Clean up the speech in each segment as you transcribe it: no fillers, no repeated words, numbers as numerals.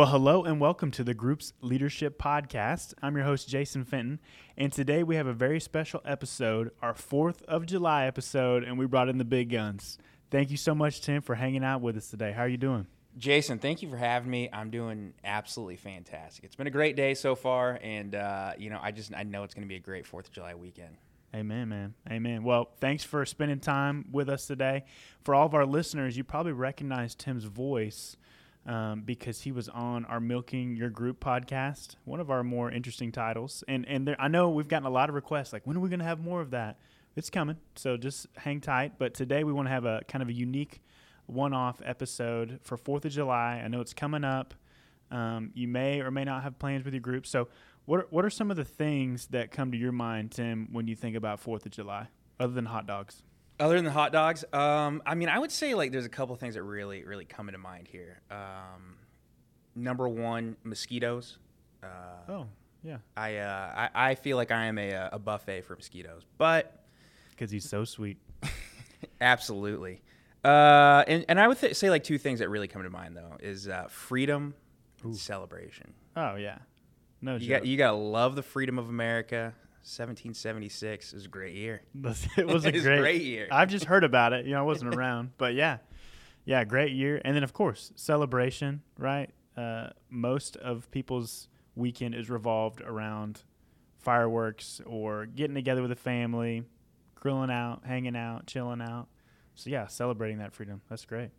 Well, hello and welcome to the Group's Leadership Podcast. I'm your host, Jason Fenton, and today we have a very special episode, our 4th of July episode, and we brought in the big guns. Thank you so much, Tim, for hanging out with us today. How are you doing? Jason, thank you for having me. I'm doing absolutely fantastic. It's been a great day so far, and I know it's going to be a great 4th of July weekend. Amen, man. Amen. Well, thanks for spending time with us today. For all of our listeners, you probably recognize Tim's voice because he was on our Milking Your Group podcast, one of our more interesting titles. And I know we've gotten a lot of requests, like, when are we going to have more of that? It's coming, so just hang tight. But today we want to have a kind of a unique one-off episode for 4th of July. I know it's coming up. You may or may not have plans with your group. So what are some of the things that come to your mind, Tim, when you think about 4th of July, other than hot dogs? Other than the hot dogs, I would say like there's a couple of things that really, really come into mind here. Number one, mosquitoes. Yeah. I feel like I am a buffet for mosquitoes, but because he's so sweet. Absolutely. And I would say like two things that really come to mind though is freedom and celebration. Oh yeah, no joke. You gotta love the freedom of America. 1776 is a great year. It was a great year. I've just heard about it. I wasn't around, but yeah, great year. And then of course, celebration, right? Most of people's weekend is revolved around fireworks or getting together with the family, grilling out, hanging out, chilling out. So yeah, celebrating that freedom. That's great.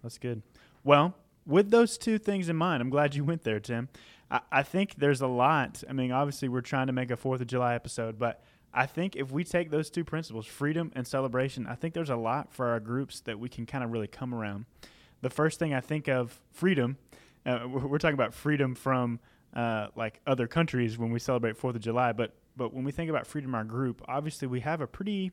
That's good. Well, with those two things in mind, I'm glad you went there, Tim. I think there's a lot. I mean, obviously, we're trying to make a 4th of July episode, but I think if we take those two principles, freedom and celebration, I think there's a lot for our groups that we can kind of really come around. The first thing I think of, freedom, we're talking about freedom from like other countries when we celebrate 4th of July, but when we think about freedom in our group, obviously we have a pretty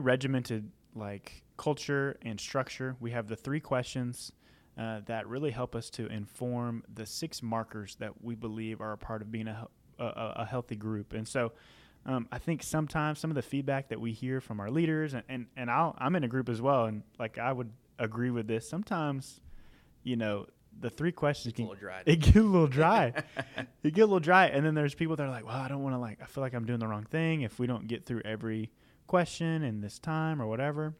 regimented like culture and structure. We have the 3 questions that really help us to inform the 6 markers that we believe are a part of being a healthy group. And so I think sometimes some of the feedback that we hear from our leaders, and I'm in a group as well, and like I would agree with this. Sometimes, the 3 questions it gets a little dry. And then there's people that are like, well, I don't want to I feel like I'm doing the wrong thing if we don't get through every question in this time or whatever.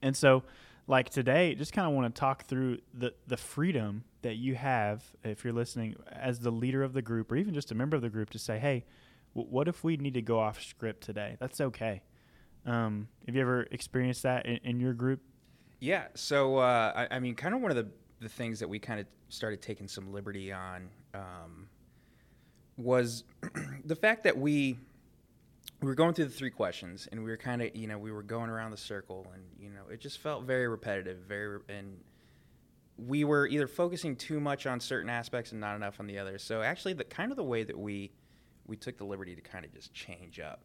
And so like today, just kind of want to talk through the freedom that you have, if you're listening, as the leader of the group or even just a member of the group to say, hey, what if we need to go off script today? That's okay. Have you ever experienced that in your group? Yeah. So, kind of one of the things that we kind of started taking some liberty on was the fact that we were going through the 3 questions, and we were kind of, we were going around the circle, and, it just felt very repetitive, and we were either focusing too much on certain aspects and not enough on the others. So actually, the way that we took the liberty to kind of just change up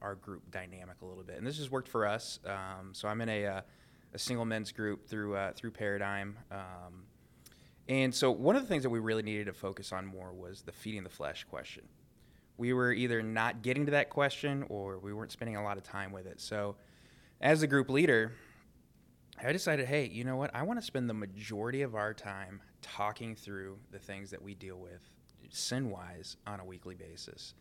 our group dynamic a little bit, and this has worked for us. So I'm in a single men's group through Paradigm, and so one of the things that we really needed to focus on more was the feeding the flesh question. We were either not getting to that question or we weren't spending a lot of time with it. So as a group leader, I decided, hey, you know what? I want to spend the majority of our time talking through the things that we deal with sin-wise on a weekly basis.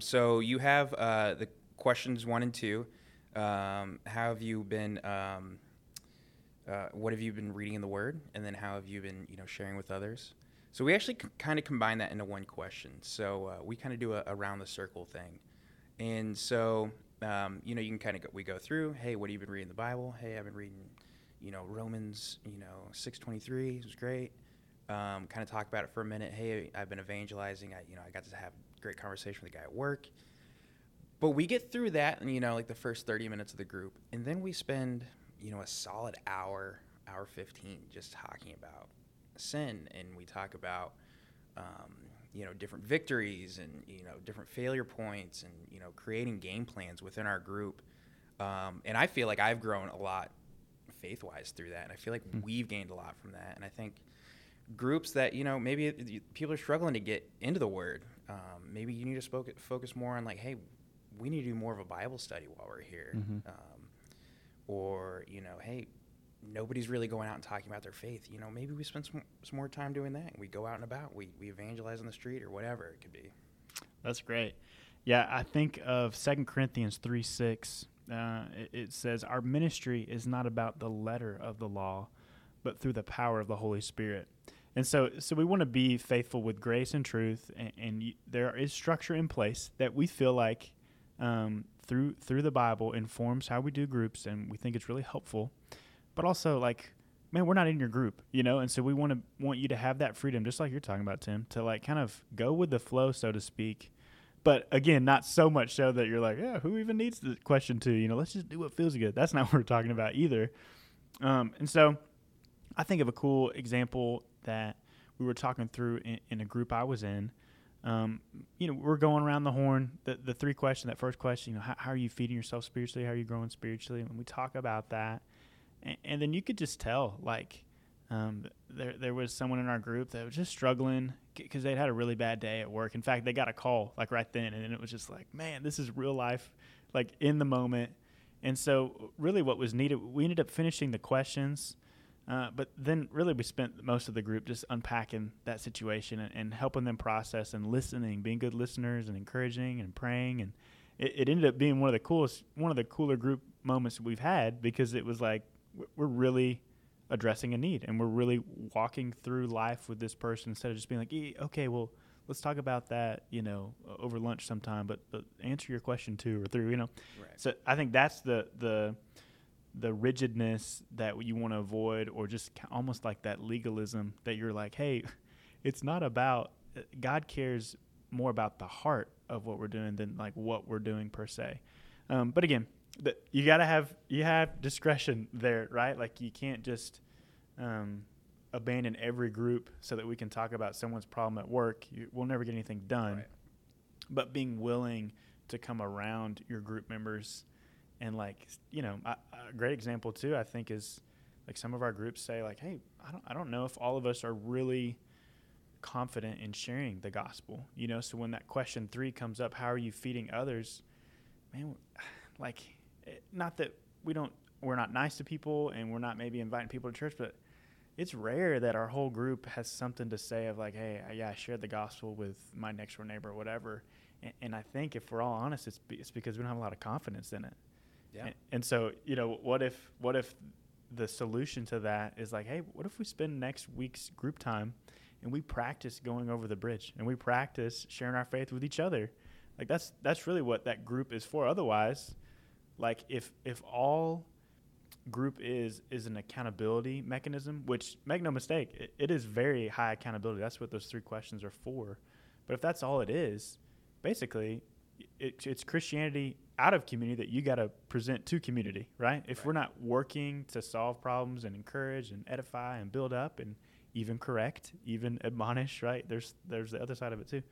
So you have the questions 1 and 2. How have you been, what have you been reading in the Word? And then how have you been, sharing with others? So we actually kind of combine that into one question. So we kind of do a round the circle thing. And so, you can kind of we go through, hey, what have you been reading in the Bible? Hey, I've been reading, Romans, 6:23. It was great. Kind of talk about it for a minute. Hey, I've been evangelizing. I got to have a great conversation with a guy at work. But we get through that, and, like the first 30 minutes of the group. And then we spend, a solid hour 15 just talking about sin, and we talk about different victories and different failure points and creating game plans within our group, and I feel like I've grown a lot faith-wise through that, and I feel like we've gained a lot from that. And I think groups that maybe people are struggling to get into the Word, maybe you need to focus more on like, hey, we need to do more of a Bible study while we're here. Mm-hmm. Hey, nobody's really going out and talking about their faith. You know, maybe we spend some more time doing that. We go out and about. We evangelize on the street or whatever it could be. That's great. Yeah, I think of 2 Corinthians 3:6. It says, our ministry is not about the letter of the law, but through the power of the Holy Spirit. And so we want to be faithful with grace and truth, and there is structure in place that we feel like through the Bible informs how we do groups, and we think it's really helpful. But also, like, man, we're not in your group, you know, and so we want you to have that freedom, just like you're talking about, Tim, to, like, kind of go with the flow, so to speak. But, again, not so much so that you're like, yeah, who even needs the question to, you know, let's just do what feels good. That's not what we're talking about either. And so I think of a cool example that we were talking through in a group I was in. You know, we're going around the horn, the three question, that first question, you know, how are you feeding yourself spiritually? How are you growing spiritually? And we talk about that. And then you could just tell, like, there was someone in our group that was just struggling because they'd had a really bad day at work. In fact, they got a call, like, right then, and it was just like, man, this is real life, like, in the moment. And so really what was needed, we ended up finishing the questions, but then really we spent most of the group just unpacking that situation and helping them process and listening, being good listeners and encouraging and praying. And it ended up being one of the cooler group moments we've had, because it was like, we're really addressing a need, and we're really walking through life with this person, instead of just being like, okay, well, let's talk about that, you know, over lunch sometime, but answer your question 2 or 3, you know. Right. So I think that's the rigidness that you want to avoid, or just almost like that legalism that you're like, hey, it's not about, God cares more about the heart of what we're doing than, like, what we're doing per se. But again, you gotta have discretion there, right? Like, you can't just abandon every group so that we can talk about someone's problem at work. We'll never get anything done. Right. But being willing to come around your group members, and, like, you know, a great example too, I think, is, like, some of our groups say, like, hey, I don't know if all of us are really confident in sharing the gospel, you know. So when that question 3 comes up, how are you feeding others, man? Like, not that we're not nice to people, and we're not maybe inviting people to church, but it's rare that our whole group has something to say of, like, hey, yeah, I shared the gospel with my next door neighbor or whatever. And I think if we're all honest, it's because we don't have a lot of confidence in it. Yeah. And so, you know, what if the solution to that is, like, hey, what if we spend next week's group time and we practice going over the bridge, and we practice sharing our faith with each other? Like, that's really what that group is for. Otherwise, like, if all group is an accountability mechanism, which, make no mistake, it is very high accountability. That's what those 3 questions are for. But if that's all it is, basically, it's Christianity out of community that you got to present to community, right? If we're not working to solve problems and encourage and edify and build up and even correct, even admonish, right? There's the other side of it too.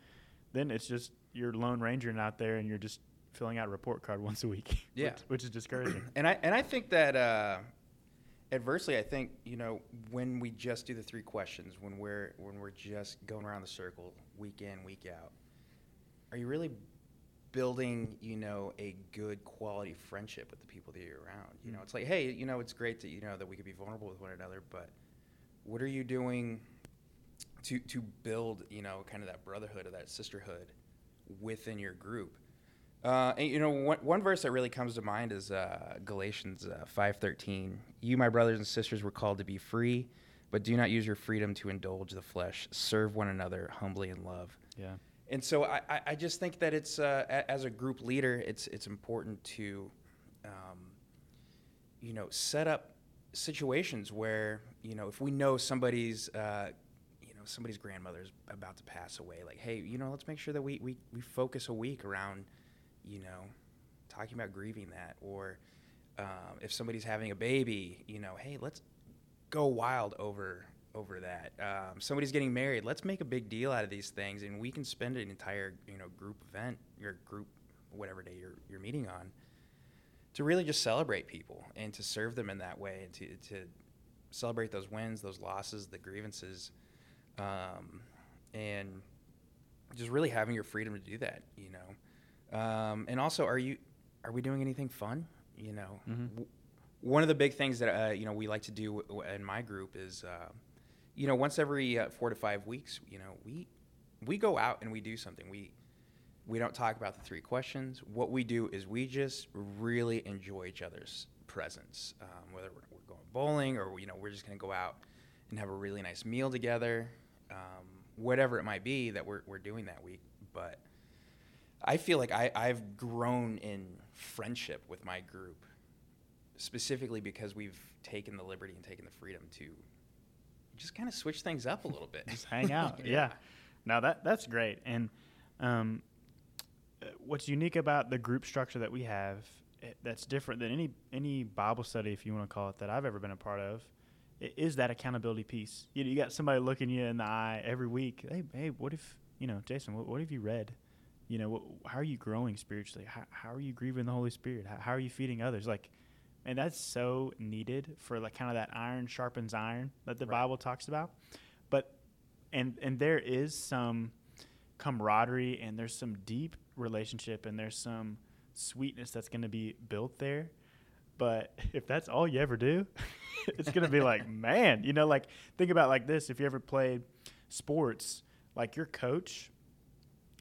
Then it's just your lone ranger out there, and you're just filling out a report card once a week, yeah, which is discouraging. And I think that adversely, I think, you know, when we just do the 3 questions, when we're just going around the circle week in, week out, are you really building, you know, a good quality friendship with the people that you're around? You know, it's like, hey, you know, it's great that, you know, that we could be vulnerable with one another, but what are you doing to build, you know, kind of that brotherhood or that sisterhood within your group? And, you know, one verse that really comes to mind is Galatians 5:13. You, my brothers and sisters, were called to be free, but do not use your freedom to indulge the flesh. Serve one another humbly in love. Yeah. And so I just think that it's, as a group leader, it's important to, you know, set up situations where, you know, if we know somebody's grandmother's about to pass away, like, hey, you know, let's make sure that we focus a week around, you know, talking about grieving that. Or if somebody's having a baby, you know, hey, let's go wild over that. Somebody's getting married, let's make a big deal out of these things, and we can spend an entire, you know, group event, your group, whatever day you're meeting on, to really just celebrate people and to serve them in that way, and to celebrate those wins, those losses, the grievances. And just really having your freedom to do that, you know. And also, are we doing anything fun? You know, mm-hmm. one of the big things that we like to do in my group is once every 4 to 5 weeks, we go out and we do something. We don't talk about the 3 questions. What we do is we just really enjoy each other's presence, whether we're going bowling or we're just going to go out and have a really nice meal together, whatever it might be that we're doing that week. But I feel like I've grown in friendship with my group, specifically because we've taken the liberty and taken the freedom to just kind of switch things up a little bit. Just hang out. Yeah. Now that's great. And what's unique about the group structure that we have that's different than any Bible study, if you want to call it that, I've ever been a part of, is that accountability piece. You got somebody looking you in the eye every week. Hey, what if, Jason, what have you read? How are you growing spiritually? How are you grieving the Holy Spirit? How are you feeding others? And that's so needed for kind of that iron sharpens iron that the Bible talks about. But and there is some camaraderie and there's some deep relationship and there's some sweetness that's going to be built there. But if that's all you ever do, it's going to be man, think about this. If you ever played sports, your coach,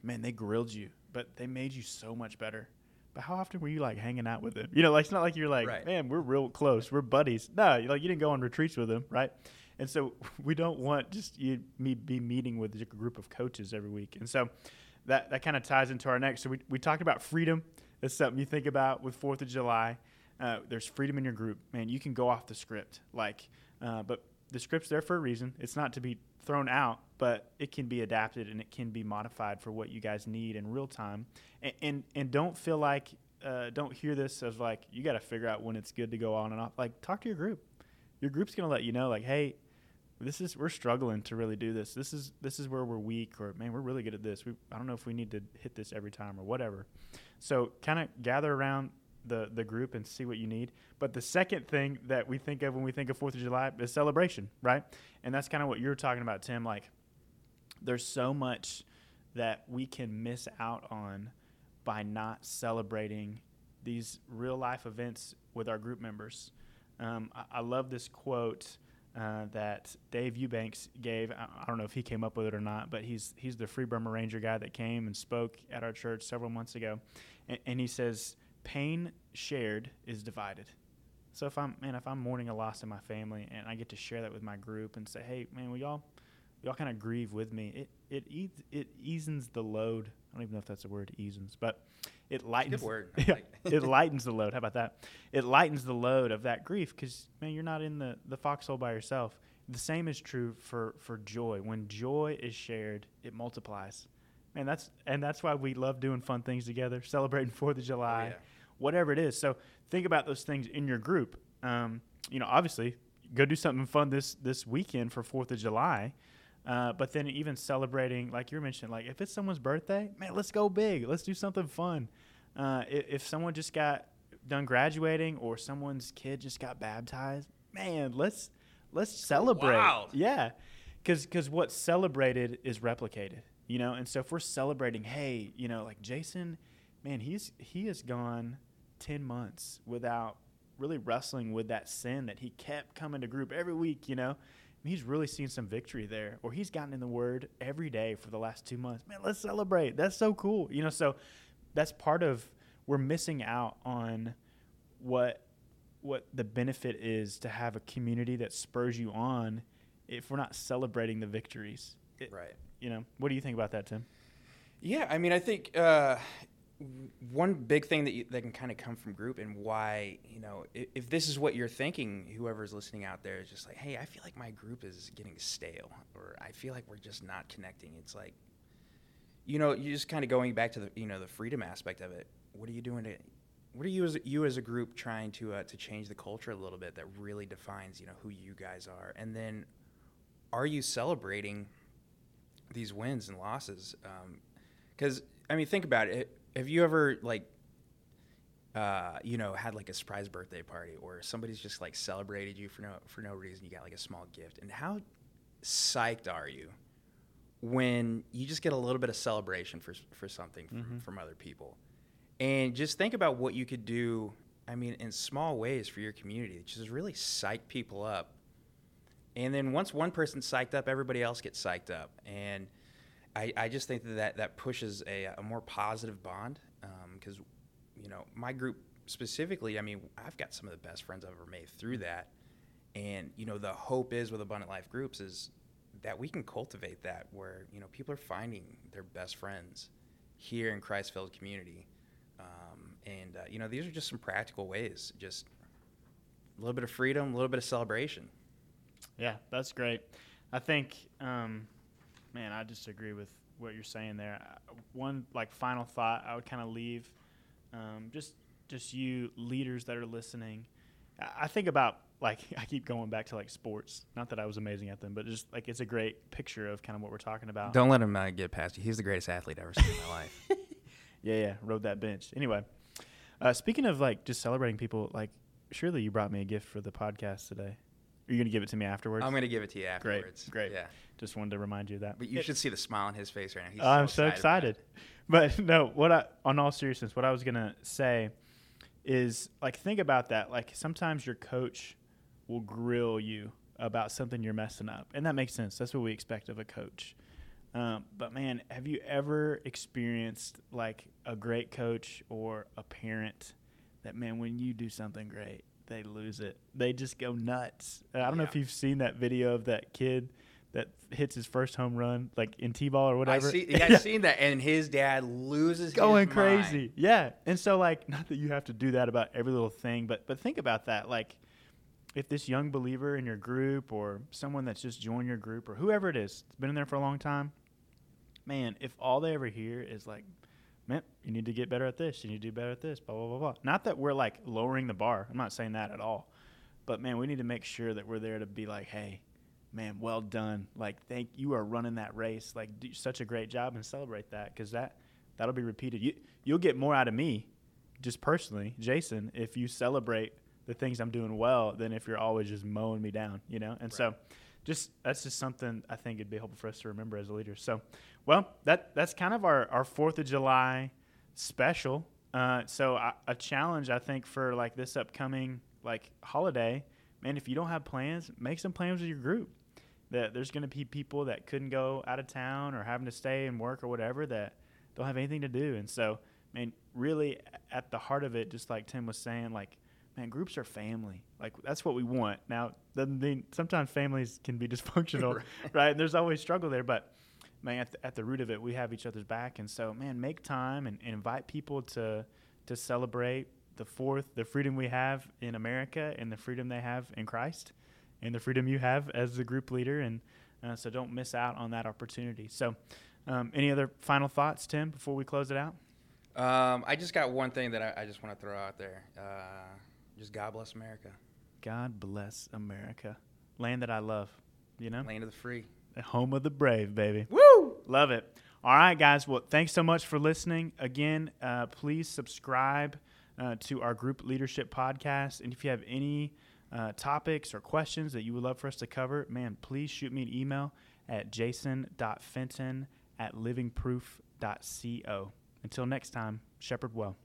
man, they grilled you, but they made you so much better. But how often were you hanging out with them? It's not like you're right. Man, we're real close. We're buddies. No, you didn't go on retreats with them, right? And so we don't want just you be meeting with a group of coaches every week. And so that kind of ties into our next. So we talked about freedom. That's something you think about with 4th of July. There's freedom in your group. Man, you can go off the script. But the script's there for a reason. It's not to be thrown out, but it can be adapted and it can be modified for what you guys need in real time. And don't feel don't hear this as you got to figure out when it's good to go on and off. Talk to your group. Your group's going to let you know, hey, we're struggling to really do this. This is where we're weak, or man, we're really good at this. I don't know if we need to hit this every time or whatever. So kind of gather around the group and see what you need. But the second thing that we think of when we think of 4th of July is celebration, right? And that's kind of what you're talking about, Tim. There's so much that we can miss out on by not celebrating these real life events with our group members. I love this quote that Dave Eubanks gave. I don't know if he came up with it or not, but he's the Free Burma Ranger guy that came and spoke at our church several months ago. And he says, pain shared is divided. So if I'm mourning a loss in my family and I get to share that with my group and say, hey, man, y'all kind of grieve with me, it easens the load. I don't even know if that's a word, easens, but it lightens. Good word. Yeah, it lightens the load. How about that? It lightens the load of that grief because, man, you're not in the foxhole by yourself. The same is true for joy. When joy is shared, it multiplies. And that's why we love doing fun things together, celebrating 4th of July, oh, yeah, whatever it is. So think about those things in your group. Obviously, go do something fun this weekend for 4th of July. But then even celebrating, like you were mentioning, if it's someone's birthday, man, let's go big. Let's do something fun. If someone just got done graduating or someone's kid just got baptized, man, let's celebrate. Wild. Yeah, because what's celebrated is replicated. And so if we're celebrating, hey, Jason, man, he has gone 10 months without really wrestling with that sin that he kept coming to group every week, and he's really seen some victory there, or he's gotten in the Word every day for the last 2 months. Man, let's celebrate. That's so cool. So that's part of, we're missing out on what the benefit is to have a community that spurs you on if we're not celebrating the victories. Right. What do you think about that, Tim? Yeah, I think one big thing that can kind of come from group, and why, if this is what you're thinking, whoever's listening out there is just hey, I feel like my group is getting stale, or I feel like we're just not connecting. It's you're just kind of going back to the the freedom aspect of it. What are you doing? What are you as a group trying to change the culture a little bit that really defines who you guys are? And then, are you celebrating these wins and losses? Because think about it. Have you ever had a surprise birthday party, or somebody's just celebrated you for no reason? You got a small gift, and how psyched are you when you just get a little bit of celebration for something from other people? And just think about what you could do I mean, in small ways for your community. Just really psych people up. And then once one person's psyched up, everybody else gets psyched up. And I just think that pushes a more positive bond because, you know, my group specifically, I mean, I've got some of the best friends I've ever made through that. And, you know, the hope is with Abundant Life groups is that we can cultivate that where, you know, people are finding their best friends here in Christ-filled community. You know, these are just some practical ways, just a little bit of freedom, a little bit of celebration. Yeah, that's great. I think, man, I just agree with what you're saying there. One, like, final thought I would kind of leave, just you leaders that are listening. I think about, like, I keep going back to, like, sports. Not that I was amazing at them, but just, like, it's a great picture of kind of what we're talking about. Don't let him get past you. He's the greatest athlete I've ever seen in my life. Yeah, rode that bench. Anyway, speaking of, like, just celebrating people, like, surely you brought me a gift for the podcast today. Are you going to give it to me afterwards? I'm going to give it to you afterwards. Great. Yeah. Just wanted to remind you of that. But you should see the smile on his face right now. He's I'm so excited. But, no, on all seriousness, what I was going to say is, like, think about that. Like, sometimes your coach will grill you about something you're messing up. And that makes sense. That's what we expect of a coach. But, man, have you ever experienced, like, a great coach or a parent that, man, when you do something great, they lose it. They just go nuts. I don't know if you've seen that video of that kid that hits his first home run, like in T-ball or whatever. I've seen that, and his dad loses his mind. Going crazy. Yeah. And so, like, not that you have to do that about every little thing, but think about that. Like, if this young believer in your group or someone that's just joined your group or whoever it is that's been in there for a long time, man, if all they ever hear is, like, man, you need to get better at this. You need to do better at this, blah, blah, blah, blah. Not that we're, like, lowering the bar. I'm not saying that at all. But, man, we need to make sure that we're there to be like, hey, man, well done. Like, thank you are running that race. Like, do such a great job and celebrate that because that'll be repeated. You'll get more out of me just personally, Jason, if you celebrate the things I'm doing well than if you're always just mowing me down, you know. And right. So that's just something I think it'd be helpful for us to remember as a leader. So, well, that's kind of our 4th of July special. So a challenge, I think, for, like, this upcoming, like, holiday, man, if you don't have plans, make some plans with your group. That there's going to be people that couldn't go out of town or having to stay and work or whatever that don't have anything to do. And so, man, really at the heart of it, just like Tim was saying, like, man, groups are family. Like, that's what we want. Now, sometimes families can be dysfunctional, right? And there's always struggle there. But, man, at the root of it, we have each other's back. And so, man, make time and invite people to celebrate the freedom we have in America and the freedom they have in Christ and the freedom you have as the group leader. And so don't miss out on that opportunity. So any other final thoughts, Tim, before we close it out? I just got one thing that I just want to throw out there. Just God bless America. God bless America. Land that I love, you know? Land of the free. The home of the brave, baby. Woo! Love it. All right, guys. Well, thanks so much for listening. Again, please subscribe to our group leadership podcast. And if you have any topics or questions that you would love for us to cover, man, please shoot me an email at jason.fenton@livingproof.co. Until next time, shepherd well.